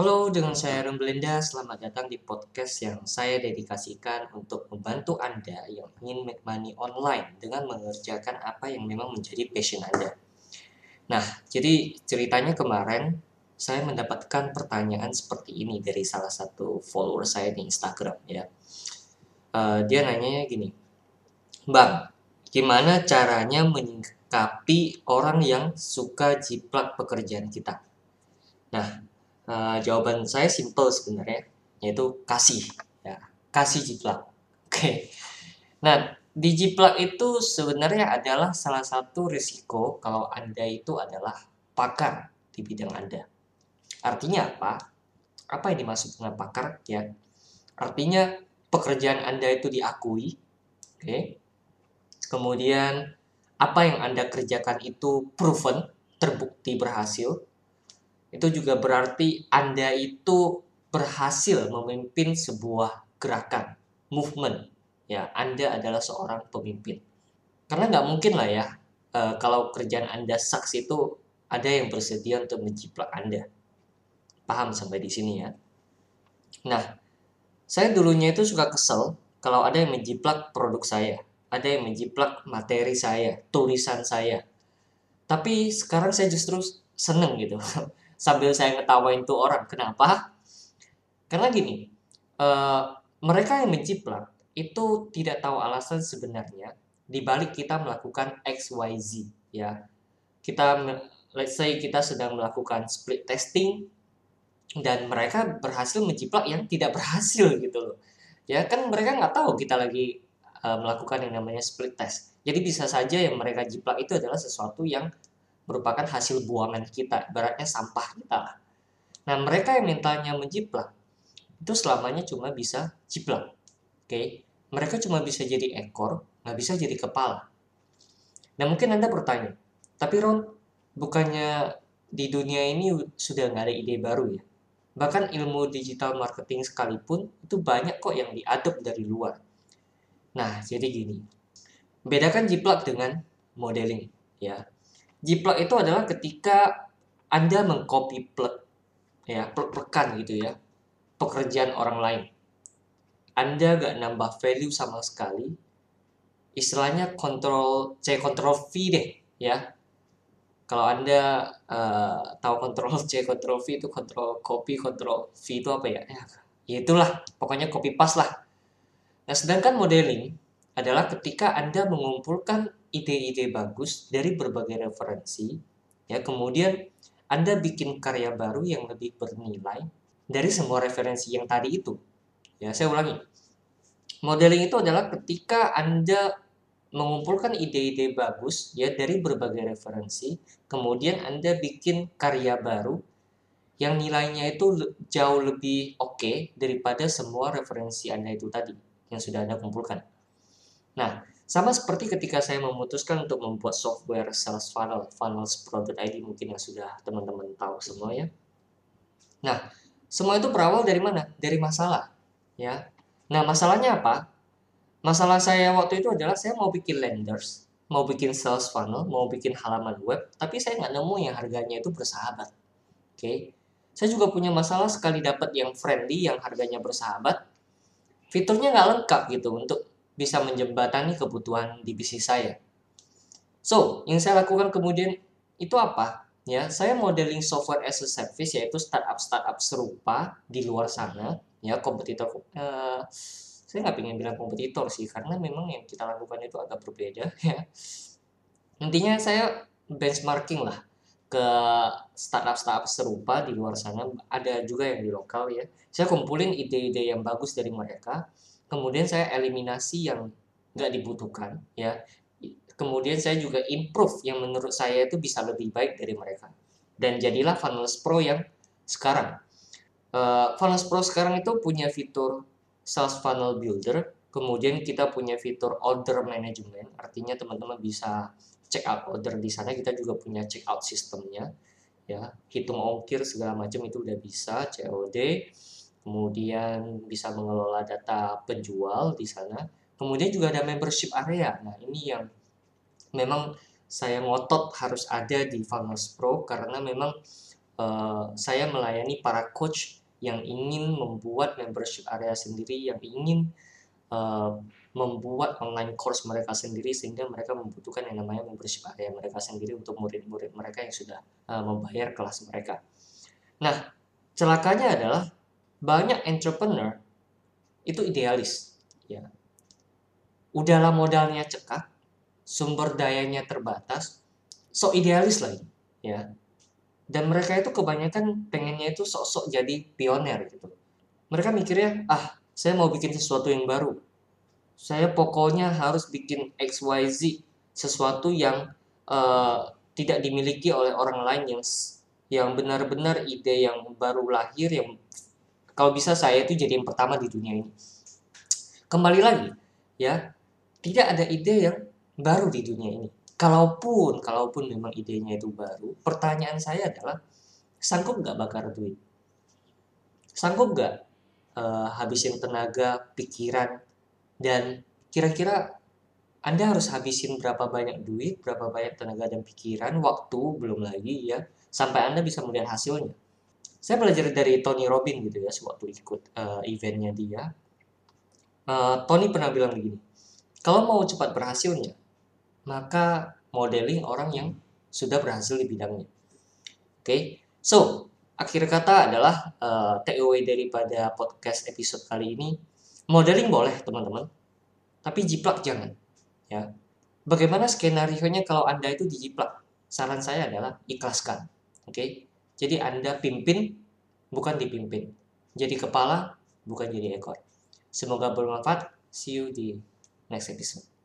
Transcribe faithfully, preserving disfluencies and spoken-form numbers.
Halo, dengan saya Rombelinda. Selamat datang di podcast yang saya dedikasikan untuk membantu Anda yang ingin make money online dengan mengerjakan apa yang memang menjadi passion Anda. Nah, jadi ceritanya kemarin saya mendapatkan pertanyaan seperti ini dari salah satu follower saya di Instagram ya. Uh, dia nanyanya gini, Bang, gimana caranya menyikapi orang yang suka jiplak pekerjaan kita? Nah, Uh, jawaban saya simple sebenarnya, yaitu kasih, ya, kasih jiplak. Oke. Okay. Nah, di jiplak itu sebenarnya adalah salah satu risiko kalau Anda itu adalah pakar di bidang Anda. Artinya apa? Apa yang dimaksud dengan pakar? Ya, artinya pekerjaan Anda itu diakui. Oke. Okay. Kemudian apa yang Anda kerjakan itu proven, terbukti berhasil. Itu juga berarti Anda itu berhasil memimpin sebuah gerakan, movement. Ya, Anda adalah seorang pemimpin. Karena nggak mungkin lah ya, e, kalau kerjaan Anda sucks itu ada yang bersedia untuk menjiplak Anda. Paham sampai di sini ya? Nah, saya dulunya itu suka kesel kalau ada yang menjiplak produk saya, ada yang menjiplak materi saya, tulisan saya. Tapi sekarang saya justru seneng gitu. Sambil saya ngetawain tuh orang. Kenapa? Karena gini, e, mereka yang menjiplak itu tidak tahu alasan sebenarnya dibalik kita melakukan X Y Z ya. Kita, let's say kita sedang melakukan split testing dan mereka berhasil menjiplak yang tidak berhasil gitu loh. Ya kan mereka nggak tahu kita lagi e, melakukan yang namanya split test. Jadi bisa saja yang mereka jiplak itu adalah sesuatu yang merupakan hasil buangan kita, ibaratnya sampah kita. Nah, mereka yang mentalnya menjiplak, itu selamanya cuma bisa jiplak. Oke, okay? Mereka cuma bisa jadi ekor, nggak bisa jadi kepala. Nah, mungkin Anda bertanya, tapi Ron, bukannya di dunia ini sudah nggak ada ide baru ya? Bahkan ilmu digital marketing sekalipun, itu banyak kok yang diadop dari luar. Nah, jadi gini, bedakan jiplak dengan modeling, ya. Jiplak itu adalah ketika Anda mengcopy plug, ya, plug-plugan gitu ya, pekerjaan orang lain. Anda gak nambah value sama sekali, istilahnya kontrol C, kontrol V deh, ya. Kalau Anda uh, tahu kontrol C, kontrol V itu kontrol copy, kontrol V itu apa ya? Ya itulah, pokoknya copy paste lah. Nah, sedangkan modeling adalah ketika Anda mengumpulkan ide-ide bagus dari berbagai referensi, ya, kemudian Anda bikin karya baru yang lebih bernilai dari semua referensi yang tadi itu. Ya, saya ulangi. Modeling itu adalah ketika Anda mengumpulkan ide-ide bagus ya dari berbagai referensi, kemudian Anda bikin karya baru yang nilainya itu le- jauh lebih oke okay daripada semua referensi Anda itu tadi yang sudah Anda kumpulkan. Nah, sama seperti ketika saya memutuskan untuk membuat software sales funnel, funnels pro dot i d mungkin yang sudah teman-teman tahu semua ya. Nah, semua itu berawal dari mana? Dari masalah, ya. Nah, masalahnya apa? Masalah saya waktu itu adalah saya mau bikin landers, mau bikin sales funnel, mau bikin halaman web, tapi saya nggak nemu yang harganya itu bersahabat. Oke, okay. Saya juga punya masalah sekali dapat yang friendly, yang harganya bersahabat, fiturnya nggak lengkap gitu untuk bisa menjembatani kebutuhan di bisnis saya. So, yang saya lakukan kemudian itu apa? Ya, saya modeling software as a service, yaitu startup-startup serupa di luar sana, ya kompetitor. Uh, saya nggak pengen bilang kompetitor sih, karena memang yang kita lakukan itu agak berbeda. Ya. Intinya saya benchmarking lah ke startup-startup serupa di luar sana. Ada juga yang di lokal ya. Saya kumpulin ide-ide yang bagus dari mereka. Kemudian saya eliminasi yang nggak dibutuhkan, ya. Kemudian saya juga improve yang menurut saya itu bisa lebih baik dari mereka. Dan jadilah Funnels Pro yang sekarang. Uh, Funnels Pro sekarang itu punya fitur Sales Funnel Builder. Kemudian kita punya fitur Order Management. Artinya teman-teman bisa check out order di sana. Kita juga punya check out sistemnya, ya. Hitung ongkir segala macam itu udah bisa, C O D. Kemudian bisa mengelola data penjual di sana. Kemudian juga ada membership area. Nah, ini yang memang saya ngotot harus ada di Funnels Pro karena memang e, uh, saya melayani para coach yang ingin membuat membership area sendiri, yang ingin uh, membuat online course mereka sendiri, sehingga mereka membutuhkan yang namanya membership area mereka sendiri untuk murid-murid mereka yang sudah uh, membayar kelas mereka. Nah, celakanya adalah banyak entrepreneur itu idealis, ya. Udahlah modalnya cekak, sumber dayanya terbatas, sok idealis lagi, ya. Dan mereka itu kebanyakan pengennya itu sok-sok jadi pioner gitu. Mereka mikirnya, ah, saya mau bikin sesuatu yang baru. Saya pokoknya harus bikin X Y Z, sesuatu yang uh, tidak dimiliki oleh orang lain, yang yang benar-benar ide yang baru lahir, yang kalau bisa saya itu jadi yang pertama di dunia ini. Kembali lagi, ya, tidak ada ide yang baru di dunia ini. Kalaupun, kalaupun memang idenya itu baru, pertanyaan saya adalah, sanggup nggak bakar duit? Sanggup nggak uh, habisin tenaga, pikiran, dan kira-kira Anda harus habisin berapa banyak duit, berapa banyak tenaga dan pikiran, waktu, belum lagi ya, sampai Anda bisa melihat hasilnya. Saya belajar dari Tony Robbins gitu ya, sewaktu ikut uh, eventnya dia. Uh, Tony pernah bilang begini, kalau mau cepat berhasilnya, maka modeling orang yang sudah berhasil di bidangnya. Oke, okay? So akhir kata adalah uh, takeaway daripada podcast episode kali ini, modeling boleh teman-teman, tapi jiplak jangan. Ya, bagaimana skenario-nya kalau Anda itu dijiplak? Saran saya adalah ikhlaskan. Oke, okay? Jadi Anda pimpin, bukan dipimpin. Jadi kepala, bukan jadi ekor. Semoga bermanfaat. See you di next episode.